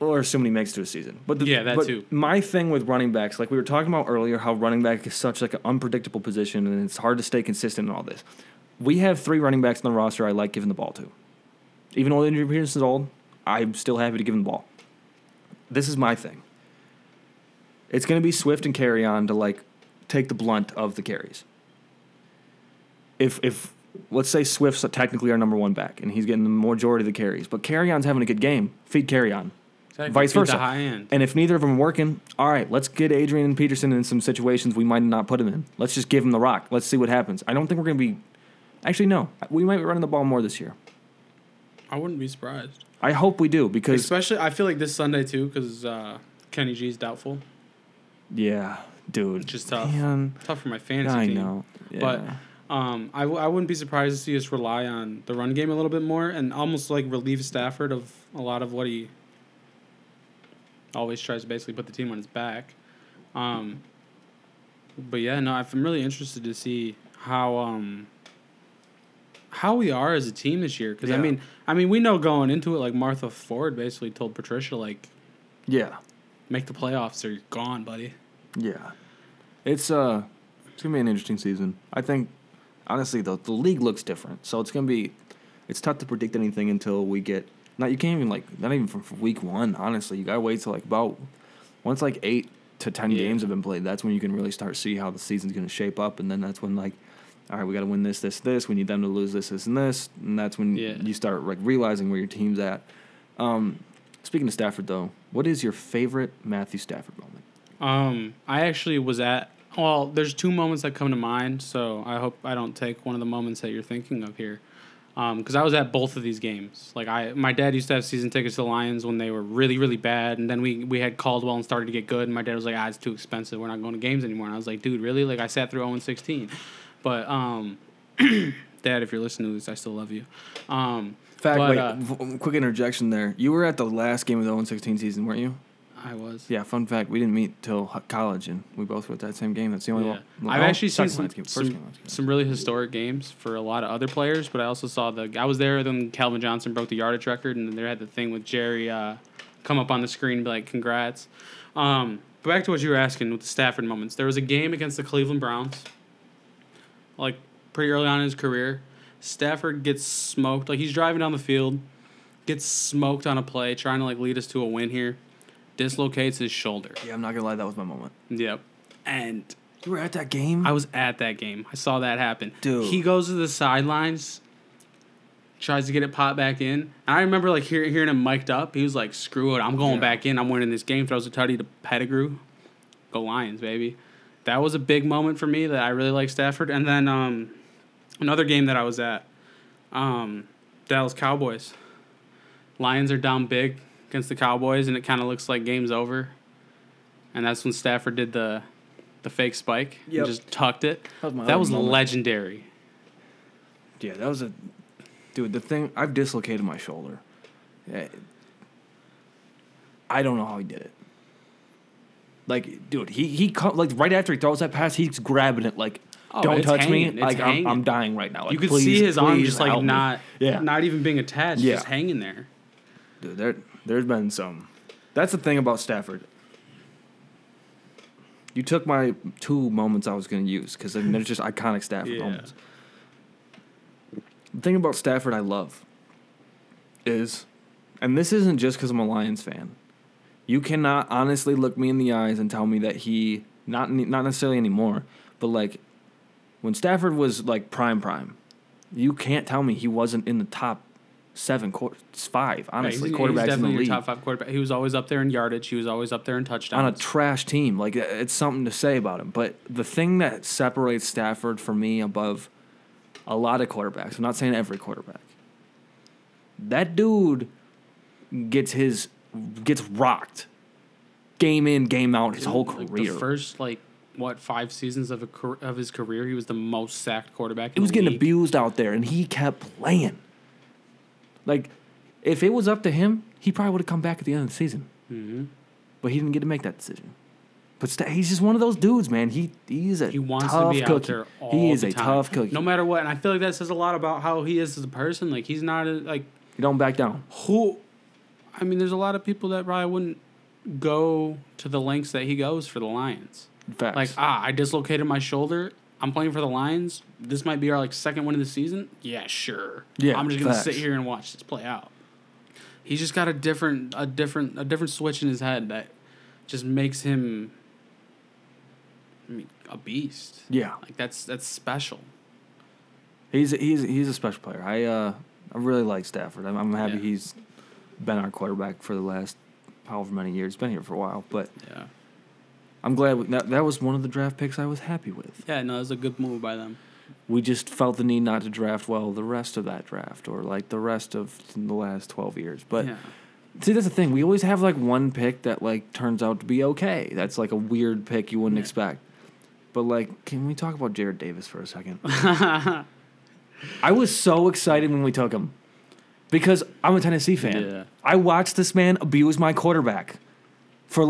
or assume he makes to a season. But too. My thing with running backs, like we were talking about earlier, how running back is such like an unpredictable position, and it's hard to stay consistent in all this. We have 3 running backs on the roster I like giving the ball to, even though Adrian Peterson's old. I'm still happy to give him the ball. This is my thing. It's going to be Swift and Carrion to, like, take the blunt of the carries. If let's say Swift's technically our number one back, and he's getting the majority of the carries, but Carrion's having a good game, feed Carrion. Exactly. Vice versa. The high end. And if neither of them are working, all right, let's get Adrian Peterson in some situations we might not put him in. Let's just give him the rock. Let's see what happens. I don't think we're going to be... Actually, no. We might be running the ball more this year. I wouldn't be surprised. I hope we do, because... Especially, I feel like this Sunday, too, because Kenny G's doubtful. Yeah, dude. Which is tough. Man. Tough for my fantasy team. I know. Yeah. But I wouldn't be surprised to see us rely on the run game a little bit more and almost, like, relieve Stafford of a lot of what he always tries to basically put the team on his back. But, yeah, no, I'm really interested to see how we are as a team this year, because I mean, we know going into it, like Martha Ford basically told Patricia, like, make the playoffs or you're gone, buddy. Yeah, it's gonna be an interesting season. I think, honestly, though, the league looks different, so it's tough to predict anything until we get. You can't even not even from week one. Honestly, you gotta wait till once 8 to 10 games have been played. That's when you can really start see how the season's gonna shape up, and then that's when all right, we got to win this. We need them to lose this. And that's when you start realizing where your team's at. Speaking of Stafford, though, what is your favorite Matthew Stafford moment? I actually was there's 2 moments that come to mind, so I hope I don't take one of the moments that you're thinking of here. Because I was at both of these games. My dad used to have season tickets to the Lions when they were really, really bad, and then we had Caldwell and started to get good, and my dad was like, it's too expensive. We're not going to games anymore. And I was like, dude, really? I sat through 0-16. But, Dad, if you're listening to this, I still love you. Quick interjection there. You were at the last game of the 0-16 season, weren't you? I was. Yeah, fun fact, we didn't meet till college, and we both were at that same game. That's the only one. I've actually seen some really historic games for a lot of other players, but I also saw I was there when Calvin Johnson broke the yardage record, and then they had the thing with Jerry come up on the screen and be like, congrats. But back to what you were asking with the Stafford moments. There was a game against the Cleveland Browns. Pretty early on in his career, Stafford gets smoked. He's driving down the field, gets smoked on a play, trying to, lead us to a win here. Dislocates his shoulder. Yeah, I'm not going to lie. That was my moment. Yep. And... You were at that game? I was at that game. I saw that happen. Dude. He goes to the sidelines. tries to get it popped back in. And I remember like hearing him mic'd up. He was like, screw it, I'm going back in. I'm winning this game. Throws a tutty to Pettigrew. Go Lions, baby. That was a big moment for me that I really like Stafford. And then another game that I was at, Dallas Cowboys. Lions are down big against the Cowboys, and it kind of looks like game's over. And that's when Stafford did the fake spike and just tucked it. That was legendary. Yeah, that was a... Dude, the thing... I've dislocated my shoulder. I don't know how he did it. Like, dude, he right after he throws that pass, he's grabbing it like, don't touch me. Like, I'm dying right now. Like, you could see his arm just like not even being attached, just hanging there. Dude, there's been some. That's the thing about Stafford. You took my two moments I was going to use because I mean, they're just iconic Stafford moments. The thing about Stafford I love is, and this isn't just because I'm a Lions fan, you cannot honestly look me in the eyes and tell me that he, not necessarily anymore, but like when Stafford was like prime, you can't tell me he wasn't in the top five, honestly, quarterbacks in the league. He's definitely your top five quarterback. He was always up there in yardage. He was always up there in touchdowns. On a trash team. Like, it's something to say about him. But the thing that separates Stafford for me above a lot of quarterbacks, I'm not saying every quarterback, that dude gets rocked game in, game out his whole career. Like the first, five seasons of his career, he was the most sacked quarterback in the league. He was getting abused out there, and he kept playing. Like, if it was up to him, he probably would have come back at the end of the season. Mm-hmm. But he didn't get to make that decision. But he's just one of those dudes, man. He wants to be out there all the time. He is a tough cookie. No matter what. And I feel like that says a lot about how he is as a person. Like, he's not he don't back down. I mean, there's a lot of people that probably wouldn't go to the lengths that he goes for the Lions. Facts. Like, I dislocated my shoulder. I'm playing for the Lions. This might be our second win of the season. Yeah, sure. Yeah, I'm just gonna sit here and watch this play out. He's just got a different switch in his head that just makes him, a beast. Yeah, like that's special. He's a special player. I really like Stafford. I'm happy he's been our quarterback for the last however many years. Been here for a while, but yeah. I'm glad that was one of the draft picks I was happy with. Yeah, no, it was a good move by them. We just felt the need not to draft well the rest of that draft or, the rest of the last 12 years. But, see, that's the thing. We always have, one pick that, turns out to be okay. That's, a weird pick you wouldn't expect. But, can we talk about Jared Davis for a second? I was so excited when we took him because I'm a Tennessee fan. Yeah. I watched this man abuse my quarterback for,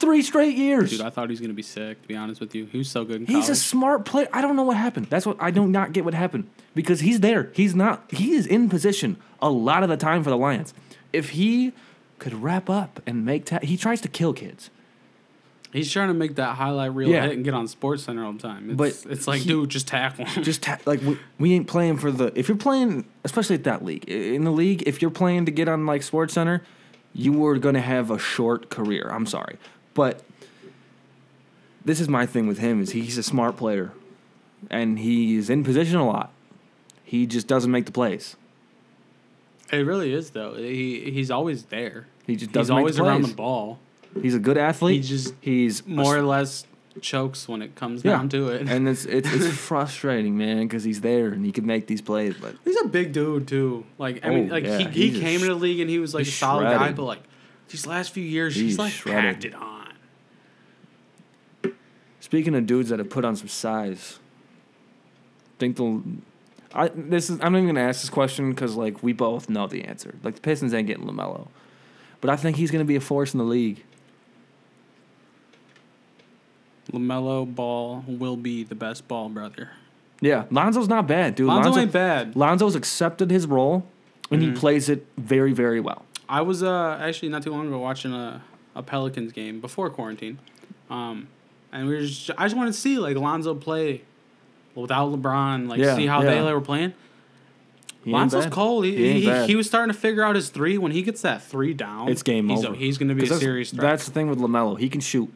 3 straight years. Dude, I thought he was going to be sick, to be honest with you. He was so good in college. He's a smart player. I don't know what happened. That's what I do not get what happened. Because he's there. He is in position a lot of the time for the Lions. If he could wrap up and make he tries to kill kids. He's trying to make that highlight reel hit and get on SportsCenter all the time. Dude, just tackle him. We ain't playing for if you're playing, especially at that league, in the league, if you're playing to get on SportsCenter, you were going to have a short career. I'm sorry. But this is my thing with him is he's a smart player, and he's in position a lot. He just doesn't make the plays. It really is, though. He's always there. He just doesn't make the plays. He's always around the ball. He's a good athlete. He's more or less chokes when it comes down to it. And it's frustrating, man, because he's there and he can make these plays. But he's a big dude too. He came into the league and he was a solid guy, but these last few years he's packed it on. Speaking of dudes that have put on some size, I'm not even gonna ask this question because we both know the answer. The Pistons ain't getting LaMelo, but I think he's gonna be a force in the league. LaMelo Ball will be the best Ball brother. Yeah, Lonzo's not bad, dude. Lonzo ain't bad. Lonzo's accepted his role, and he plays it very, very well. I was actually not too long ago watching a Pelicans game before quarantine. And I just wanted to see Lonzo play without LeBron, see how they were playing. Lonzo's cold. He was starting to figure out his three. When he gets that three down, it's game over. He's going to be a serious threat. That's the thing with LaMelo. He can shoot.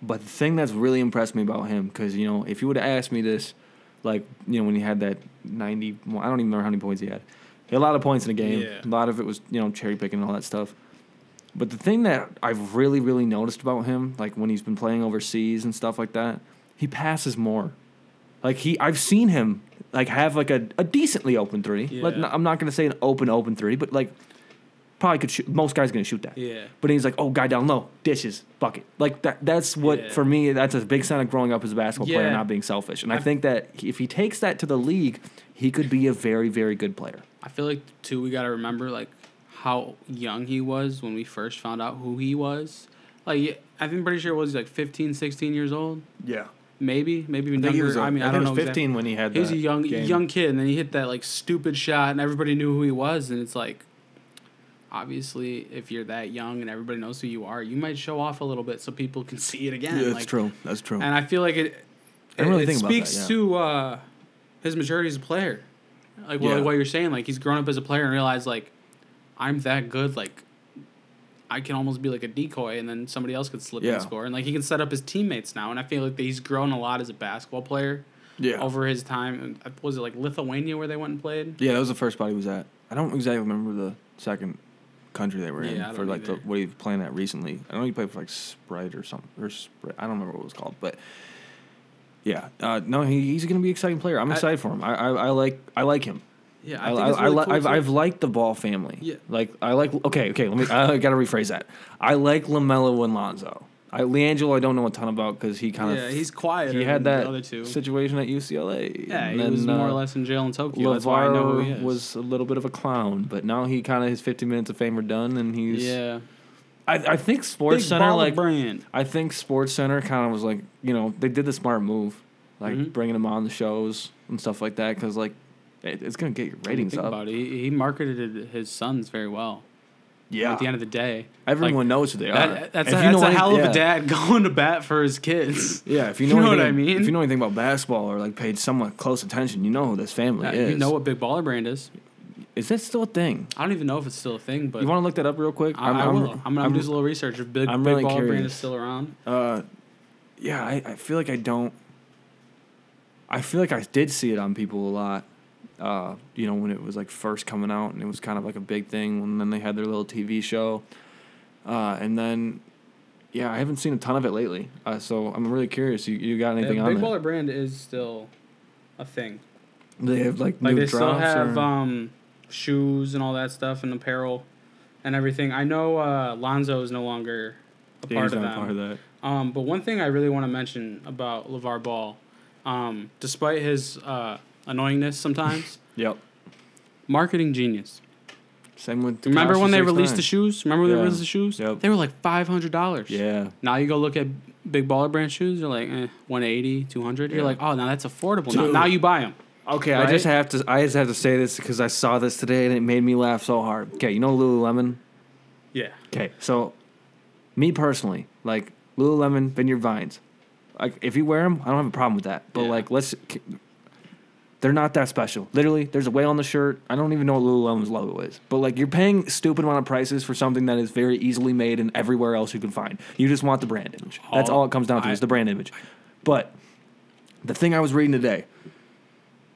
But the thing that's really impressed me about him, because, if you would have asked me this, when he had that 90, I don't even remember how many points he had, He had a lot of points in a game. Yeah. A lot of it was, you know, cherry picking and all that stuff. But the thing that I've really, really noticed about him, like when he's been playing overseas and stuff like that, he passes more. Like I've seen him like have like a decently open three. Yeah. I'm not going to say an open three, but like probably could shoot. Most guys are going to shoot that. Yeah. But he's like, oh, guy down low, dishes, bucket. Like that's what, for me, that's a big sign of growing up as a basketball player, not being selfish. And I think that if he takes that to the league, he could be a very, very good player. I feel like, too, we got to remember like how young he was when we first found out who he was. Like, I'm pretty sure he's like 15, 16 years old. Yeah. Maybe even younger. I mean, I don't know. He was 15 when he had that. He was a young kid, and then he hit that like stupid shot, and everybody knew who he was. And it's like, obviously, if you're that young and everybody knows who you are, you might show off a little bit so people can see it again. Yeah, that's true. That's true. And I feel like it speaks to his maturity as a player. Like what you're saying, like he's grown up as a player and realized like I'm that good, like I can almost be like a decoy, and then somebody else could slip and score. And like he can set up his teammates now. And I feel like he's grown a lot as a basketball player over his time. Was it like Lithuania where they went and played? Yeah, that was the first spot he was at. I don't exactly remember the second country they were in for like what he was playing at recently. I know he played for like Sprite or something. I don't remember what it was called, but yeah. No, he's going to be an exciting player. I'm excited for him. I like him. Yeah, I think it's really cool. I've liked the Ball family. Yeah. Like I like okay, let me I got to rephrase that. I like LaMelo and Lonzo. LiAngelo I don't know a ton about cuz he kind of he's quiet. He had that other two. Situation at UCLA. Yeah, he was more or less in jail in Tokyo. That's why I know who he is. Was a little bit of a clown, but now he kind of his 50 minutes of fame are done and he's I think SportsCenter like brand. I think SportsCenter kind of was like, you know, they did the smart move like bringing him on the shows and stuff like that cuz like it's going to get your ratings up. About it. He marketed his sons very well. Yeah. At the end of the day. Everyone knows who they are. That's a hell of a dad going to bat for his kids. Yeah, if you know what I mean? If you know anything about basketball or like paid somewhat close attention, you know who this family is. You know what Big Baller Brand is. Is that still a thing? I don't even know if it's still a thing. But you want to look that up real quick? I'm going to do a little research if Big Baller Brand is still around. Yeah, I feel like I don't. I feel like I did see it on people a lot. You know, when it was like first coming out and it was kind of like a big thing, and then they had their little TV show. And then, yeah, I haven't seen a ton of it lately. So I'm really curious. You got anything on it? Big Baller Brand is still a thing. They have like new they drops still have shoes and all that stuff and apparel and everything. I know Lonzo is no longer a part of that. But one thing I really want to mention about LeVar Ball, despite his annoyingness sometimes. Yep. Marketing genius. Same with the remember when they released the shoes? Remember when they released the shoes? Yep. They were like $500. Yeah. Now you go look at Big Baller Brand shoes, they're like $180, $200. Yeah. You're like, oh, now that's affordable. Now you buy them. Okay, right? I just have to say this because I saw this today and it made me laugh so hard. Okay, you know Lululemon? Yeah. Okay, so me personally, like Lululemon Vineyard Vines. Like if you wear them, I don't have a problem with that. But like they're not that special. Literally, there's a whale on the shirt. I don't even know what Lululemon's logo is. But, like, you're paying stupid amount of prices for something that is very easily made and everywhere else you can find. You just want the brand image. That's all it comes down to is the brand image. But the thing I was reading today.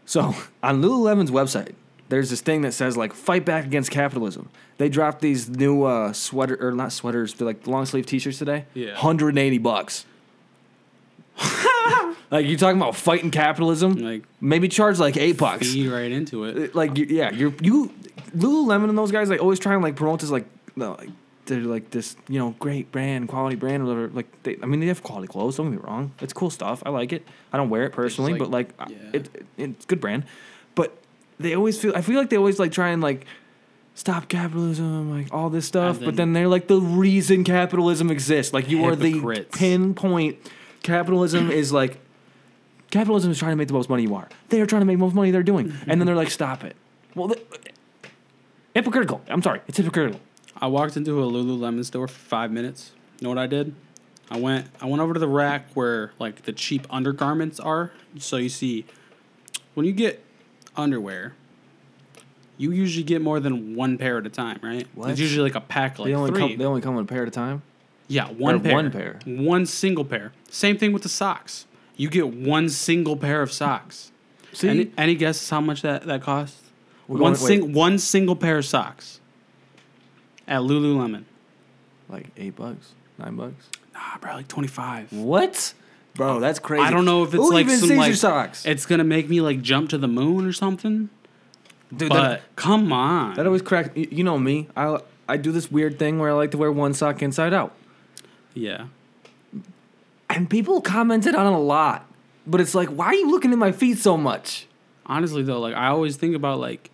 So, on Lululemon's website, there's this thing that says, like, fight back against capitalism. They dropped these new not sweaters, but, like, long-sleeve T-shirts today. Yeah. $180. Like, you're talking about fighting capitalism? Like, maybe charge, like, $8. Feed right into it. Like, Lululemon and those guys, like, always try and, like, promote this, like, they're, like, this, you know, great brand, quality brand, or whatever. Like, they have quality clothes, don't get me wrong. It's cool stuff. I like it. I don't wear it personally, like, but, like, it's good brand. But they always I feel like they always try and, like, stop capitalism, like, all this stuff. Then, but then they're, like, the reason capitalism exists. Like, you are the pinpoint. Capitalism is trying to make the most money you are. They are trying to make the most money they're doing. And then they're like, stop it. Well, hypocritical. I'm sorry. It's hypocritical. I walked into a Lululemon store for 5 minutes. You know what I did? I went over to the rack where, like, the cheap undergarments are. So you see, when you get underwear, you usually get more than one pair at a time, right? What? It's usually like a pack, like three. They only come in a pair at a time? Yeah, one pair. One single pair. Same thing with the socks. You get one single pair of socks. See? Any guesses how much that costs? One single pair of socks at Lululemon. Like $8, $9? Nah, bro, like 25. What? Bro, that's crazy. I don't know if it's who like even some sees like your socks. It's gonna make me like jump to the moon or something. Dude, come on. That always cracks. You know me. I do this weird thing where I like to wear one sock inside out. Yeah. And people commented on it a lot. But it's like, why are you looking at my feet so much? Honestly, though, like I always think about like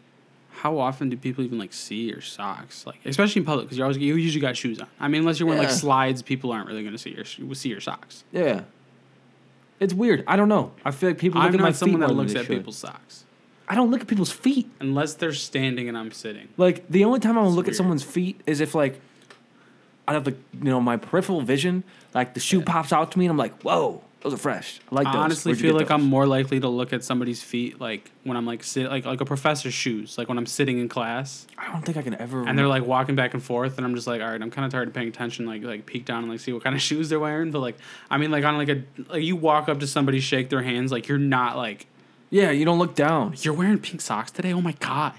how often do people even like see your socks? Like especially in public because you usually got shoes on. I mean, unless you're wearing like slides, people aren't really going to see your socks. Yeah. It's weird. I don't know. I feel like people look at my feet. I'm not someone that looks at people's socks. I don't look at people's feet. Unless they're standing and I'm sitting. Like, the only time I will look at someone's feet is if, like, out of the, you know, my peripheral vision, like, the shoe pops out to me and I'm like, whoa, those are fresh. I like those. I honestly feel like I'm more likely to look at somebody's feet, like, when I'm, like, like a professor's shoes, like, when I'm sitting in class. I don't think I can ever. And they're, like, walking back and forth, and I'm just like, all right, I'm kind of tired of paying attention, like peek down and, like, see what kind of shoes they're wearing. But, like, I mean, like, on, like, a, like, you walk up to somebody, shake their hands, like, you're not, like. Yeah, you don't look down. You're wearing pink socks today? Oh, my God.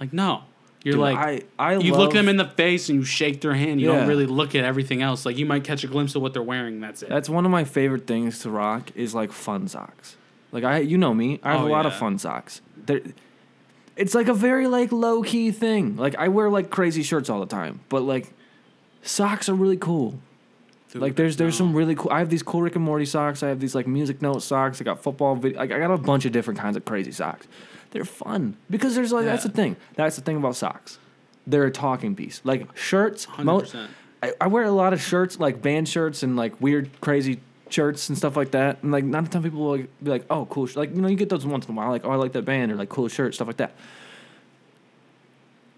Like, no. You're dude, like, you look them in the face and you shake their hand. You don't really look at everything else. Like, you might catch a glimpse of what they're wearing. That's it. That's one of my favorite things to rock is, like, fun socks. Like, you know me. I have a lot of fun socks. It's, like, a very, like, low-key thing. Like, I wear, like, crazy shirts all the time. But, like, socks are really cool. Dude, like, there's some really cool. I have these cool Rick and Morty socks. I have these, like, music note socks. I got football video. I got a bunch of different kinds of crazy socks. They're fun. Because there's, like, that's the thing. That's the thing about socks. They're a talking piece. Like, shirts. 100%. I wear a lot of shirts, like, band shirts and, like, weird, crazy shirts and stuff like that. And, like, not a ton of people will like, be like, oh, cool. Like, you know, you get those once in a while. Like, oh, I like that band or, like, cool shirt, stuff like that.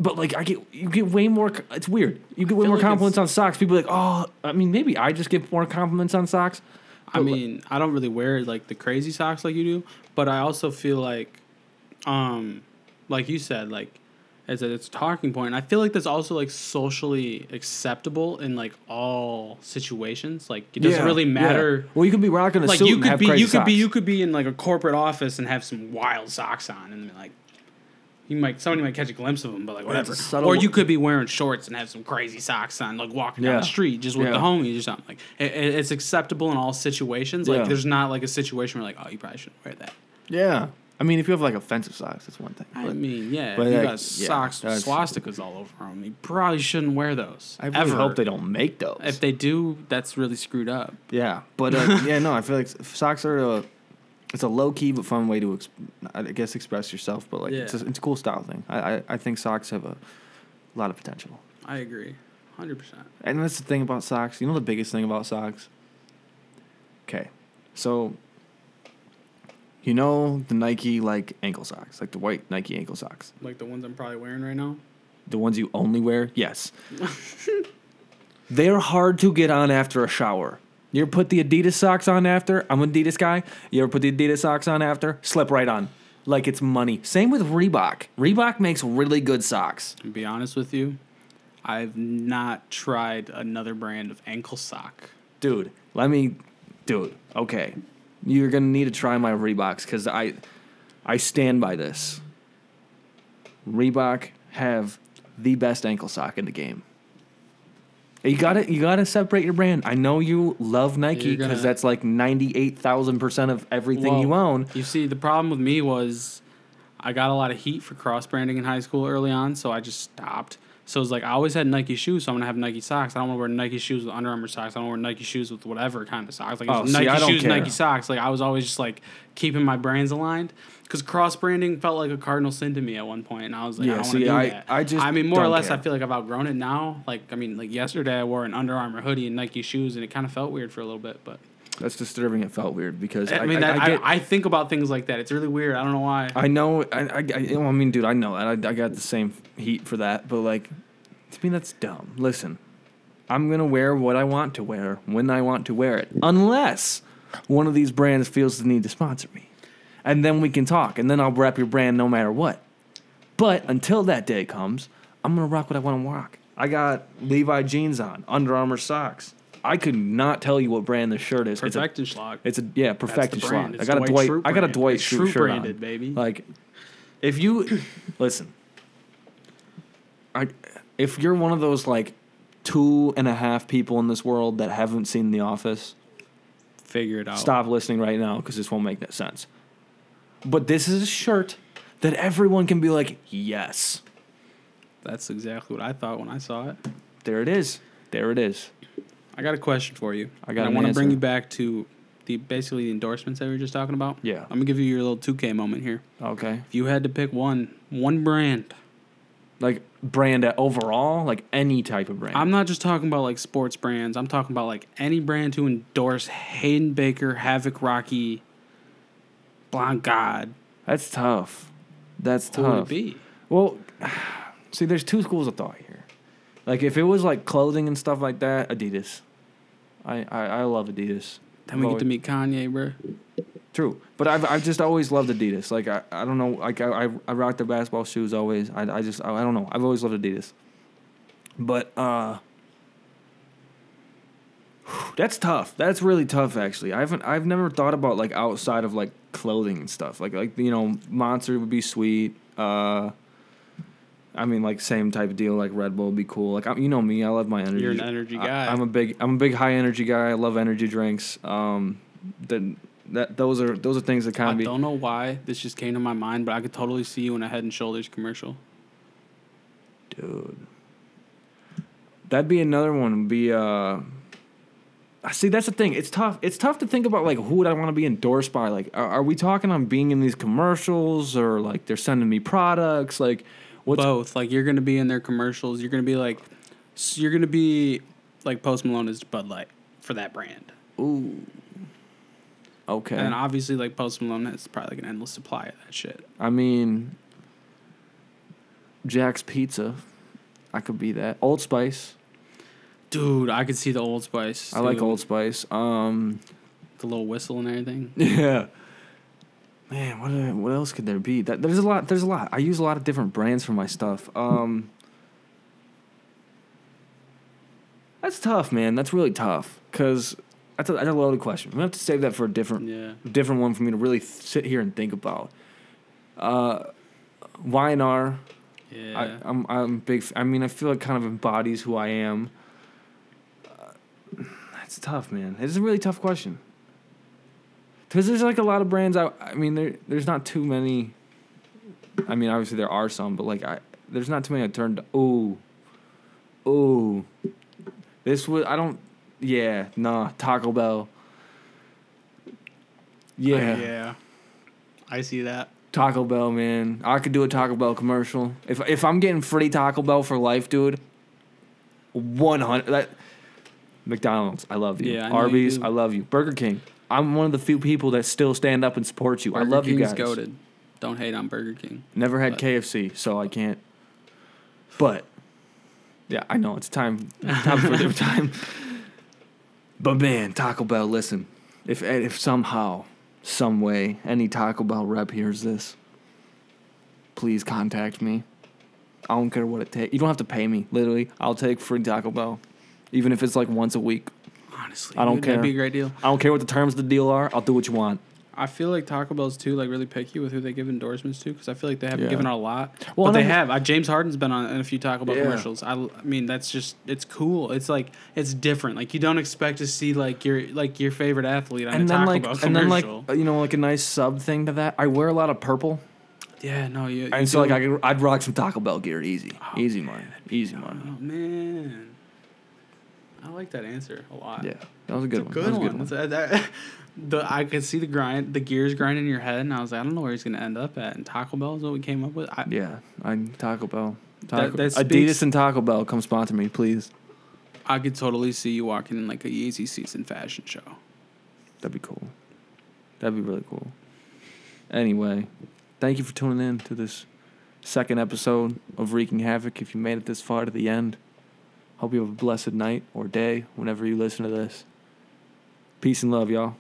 But, like, you get way more. It's weird. You get way more like compliments on socks. People are like, oh, I mean, maybe I just get more compliments on socks. I mean, like, I don't really wear, like, the crazy socks like you do. But I also feel like you said, like, it's a talking point. And I feel like that's also, like, socially acceptable in, like, all situations. Like, it doesn't really matter. Yeah. Well, you could be rocking a suit and have crazy socks. You could be in, like, a corporate office and have some wild socks on and be like, somebody might catch a glimpse of them, but like whatever. Or you could be wearing shorts and have some crazy socks on, like walking down the street just with the homies or something. Like it's acceptable in all situations. Like there's not like a situation where like, oh, you probably shouldn't wear that. Yeah, I mean, if you have like offensive socks, that's one thing. But, I mean, but if you got socks with swastikas all over them, you probably shouldn't wear those. I really hope they don't make those. If they do, that's really screwed up. Yeah, but I feel like socks are a. It's a low-key but fun way to, I guess, express yourself. But, like, it's a cool style thing. I think socks have a lot of potential. I agree. 100%. And that's the thing about socks. You know the biggest thing about socks? Okay. So, you know the Nike, like, ankle socks. Like, the white Nike ankle socks. Like the ones I'm probably wearing right now? The ones you only wear? Yes. They're hard to get on after a shower. You ever put the Adidas socks on after? I'm an Adidas guy. You ever put the Adidas socks on after? Slip right on. Like it's money. Same with Reebok. Reebok makes really good socks. To be honest with you, I've not tried another brand of ankle sock. Dude, okay. You're going to need to try my Reeboks because I stand by this. Reebok have the best ankle sock in the game. You gotta separate your brand. I know you love Nike because that's like 98,000% of everything you own. You see, the problem with me was I got a lot of heat for cross-branding in high school early on, so I just stopped. So it's like I always had Nike shoes, so I'm gonna have Nike socks. I don't want to wear Nike shoes with Under Armour socks. I don't wear Nike shoes with whatever kind of socks. Like Nike shoes, Nike socks. Like I was always just like keeping my brands aligned. Because cross-branding felt like a cardinal sin to me at one point, and I was like, I don't want to do that. I mean, more or less, I feel like I've outgrown it now. Like, I mean, like yesterday I wore an Under Armour hoodie and Nike shoes, and it kind of felt weird for a little bit, but... That's disturbing. It felt weird because... I think about things like that. It's really weird. I don't know why. I know. I mean, dude, I know that. I got the same heat for that, but, like, to me, that's dumb. Listen, I'm going to wear what I want to wear when I want to wear it, unless one of these brands feels the need to sponsor me. And then we can talk, and then I'll rep your brand no matter what. But until that day comes, I'm going to rock what I want to rock. I got Levi jeans on, Under Armour socks. I could not tell you what brand this shirt is. Perfect and Schlag. It's a Perfect and Schlag. I got a Dwight Schrute shirt branded, on. Baby. Like If you listen, if you're one of those like 2.5 people in this world that haven't seen The Office, figure it out. Stop listening right now because this won't make that sense. But this is a shirt that everyone can be like, yes. That's exactly what I thought when I saw it. There it is. There it is. I got a question for you. I want to bring you back to basically the endorsements that we were just talking about. Yeah. I'm going to give you your little 2K moment here. Okay. If you had to pick one brand. Like brand overall? Like any type of brand? I'm not just talking about like sports brands. I'm talking about like any brand to endorse Hayden Baker, Havoc Rocky, Blonde God. That's tough. What would it be? Well, see, there's two schools of thought here. Like, if it was, like, clothing and stuff like that, Adidas. I love Adidas. Then we get to meet Kanye, bro. True. But I've just always loved Adidas. Like, I don't know. Like, I rock the basketball shoes always. I don't know. I've always loved Adidas. But, that's tough. That's really tough, actually. I've never thought about, like, outside of, like, clothing and stuff. Like you know, Monster would be sweet. I mean, like, same type of deal. Like, Red Bull would be cool. Like, you know me. I love my energy. You're an energy guy. I'm a big high-energy guy. I love energy drinks. Those are things that kind of be... I don't know why this just came to my mind, but I could totally see you in a Head & Shoulders commercial. Dude. That'd be another one. See, that's the thing. It's tough. It's tough to think about, like, who would I want to be endorsed by? Like, are we talking on being in these commercials or, like, they're sending me products? Like... Both. Like, you're going to be in their commercials. You're going to be like Post Malone is Bud Light for that brand. Ooh. Okay. And obviously, like, Post Malone has probably, like, an endless supply of that shit. I mean, Jack's Pizza. I could be that. Old Spice. Dude, I could see the Old Spice. I like Old Spice. The little whistle and everything. Yeah. Man, what else could there be? There's a lot. I use a lot of different brands for my stuff. That's tough, man. That's really tough because that's a loaded question. I'm going to have to save that for a different one for me to really sit here and think about. Y&R. Yeah. I'm big. I mean, I feel it kind of embodies who I am. That's tough, man. It's a really tough question. Because there's, like, a lot of brands there's not too many. I mean, obviously there are some, but, like, there's not too many I turned to. Ooh. Taco Bell. Yeah. Yeah. I see that. Taco Bell, man. I could do a Taco Bell commercial. If I'm getting free Taco Bell for life, dude, 100. McDonald's, I love you. Yeah, Arby's, I love you. Burger King. I'm one of the few people that still stand up and support you. Burger I love King's you guys. Goated. Don't hate on Burger King. Never had KFC, so I can't. But, yeah, I know. It's time for a different time. But, man, Taco Bell, listen. If somehow, some way, any Taco Bell rep hears this, please contact me. I don't care what it takes. You don't have to pay me, literally. I'll take free Taco Bell, even if it's like once a week. Honestly, I don't care. That'd be a great deal. I don't care what the terms of the deal are. I'll do what you want. I feel like Taco Bell's too, like, really picky with who they give endorsements to because I feel like they haven't given out a lot. Well, but they have. James Harden's been on in a few Taco Bell commercials. I mean, that's just, it's cool. It's like, it's different. Like, you don't expect to see, like, your favorite athlete on a Taco Bell commercial. And then, like, you know, like a nice sub thing to that. I wear a lot of purple. Yeah, no, you. And so, do. Like, I'd rock some Taco Bell gear easy. Easy money. Easy money. Oh, man. I like that answer a lot. Yeah, that was a good one. I could see the gears grinding in your head, and I was like, I don't know where he's going to end up at. And Taco Bell is what we came up with. Taco Bell. Adidas and Taco Bell, come sponsor me, please. I could totally see you walking in, like, a Yeezy season fashion show. That'd be cool. That'd be really cool. Anyway, thank you for tuning in to this second episode of Wreaking Havoc. If you made it this far to the end, hope you have a blessed night or day whenever you listen to this. Peace and love, y'all.